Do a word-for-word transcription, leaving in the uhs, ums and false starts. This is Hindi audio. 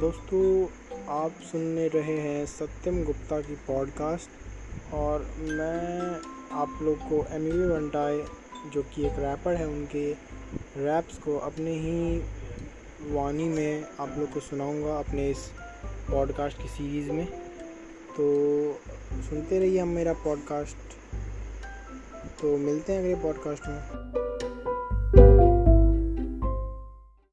दोस्तों, आप सुनने रहे हैं सत्यम गुप्ता की पॉडकास्ट और मैं आप लोग को एमिवे बंटाई जो कि एक रैपर है उनके रैप्स को अपने ही वाणी में आप लोग को सुनाऊंगा अपने इस पॉडकास्ट की सीरीज़ में। तो सुनते रहिए हम मेरा पॉडकास्ट। तो मिलते हैं अगले पॉडकास्ट में।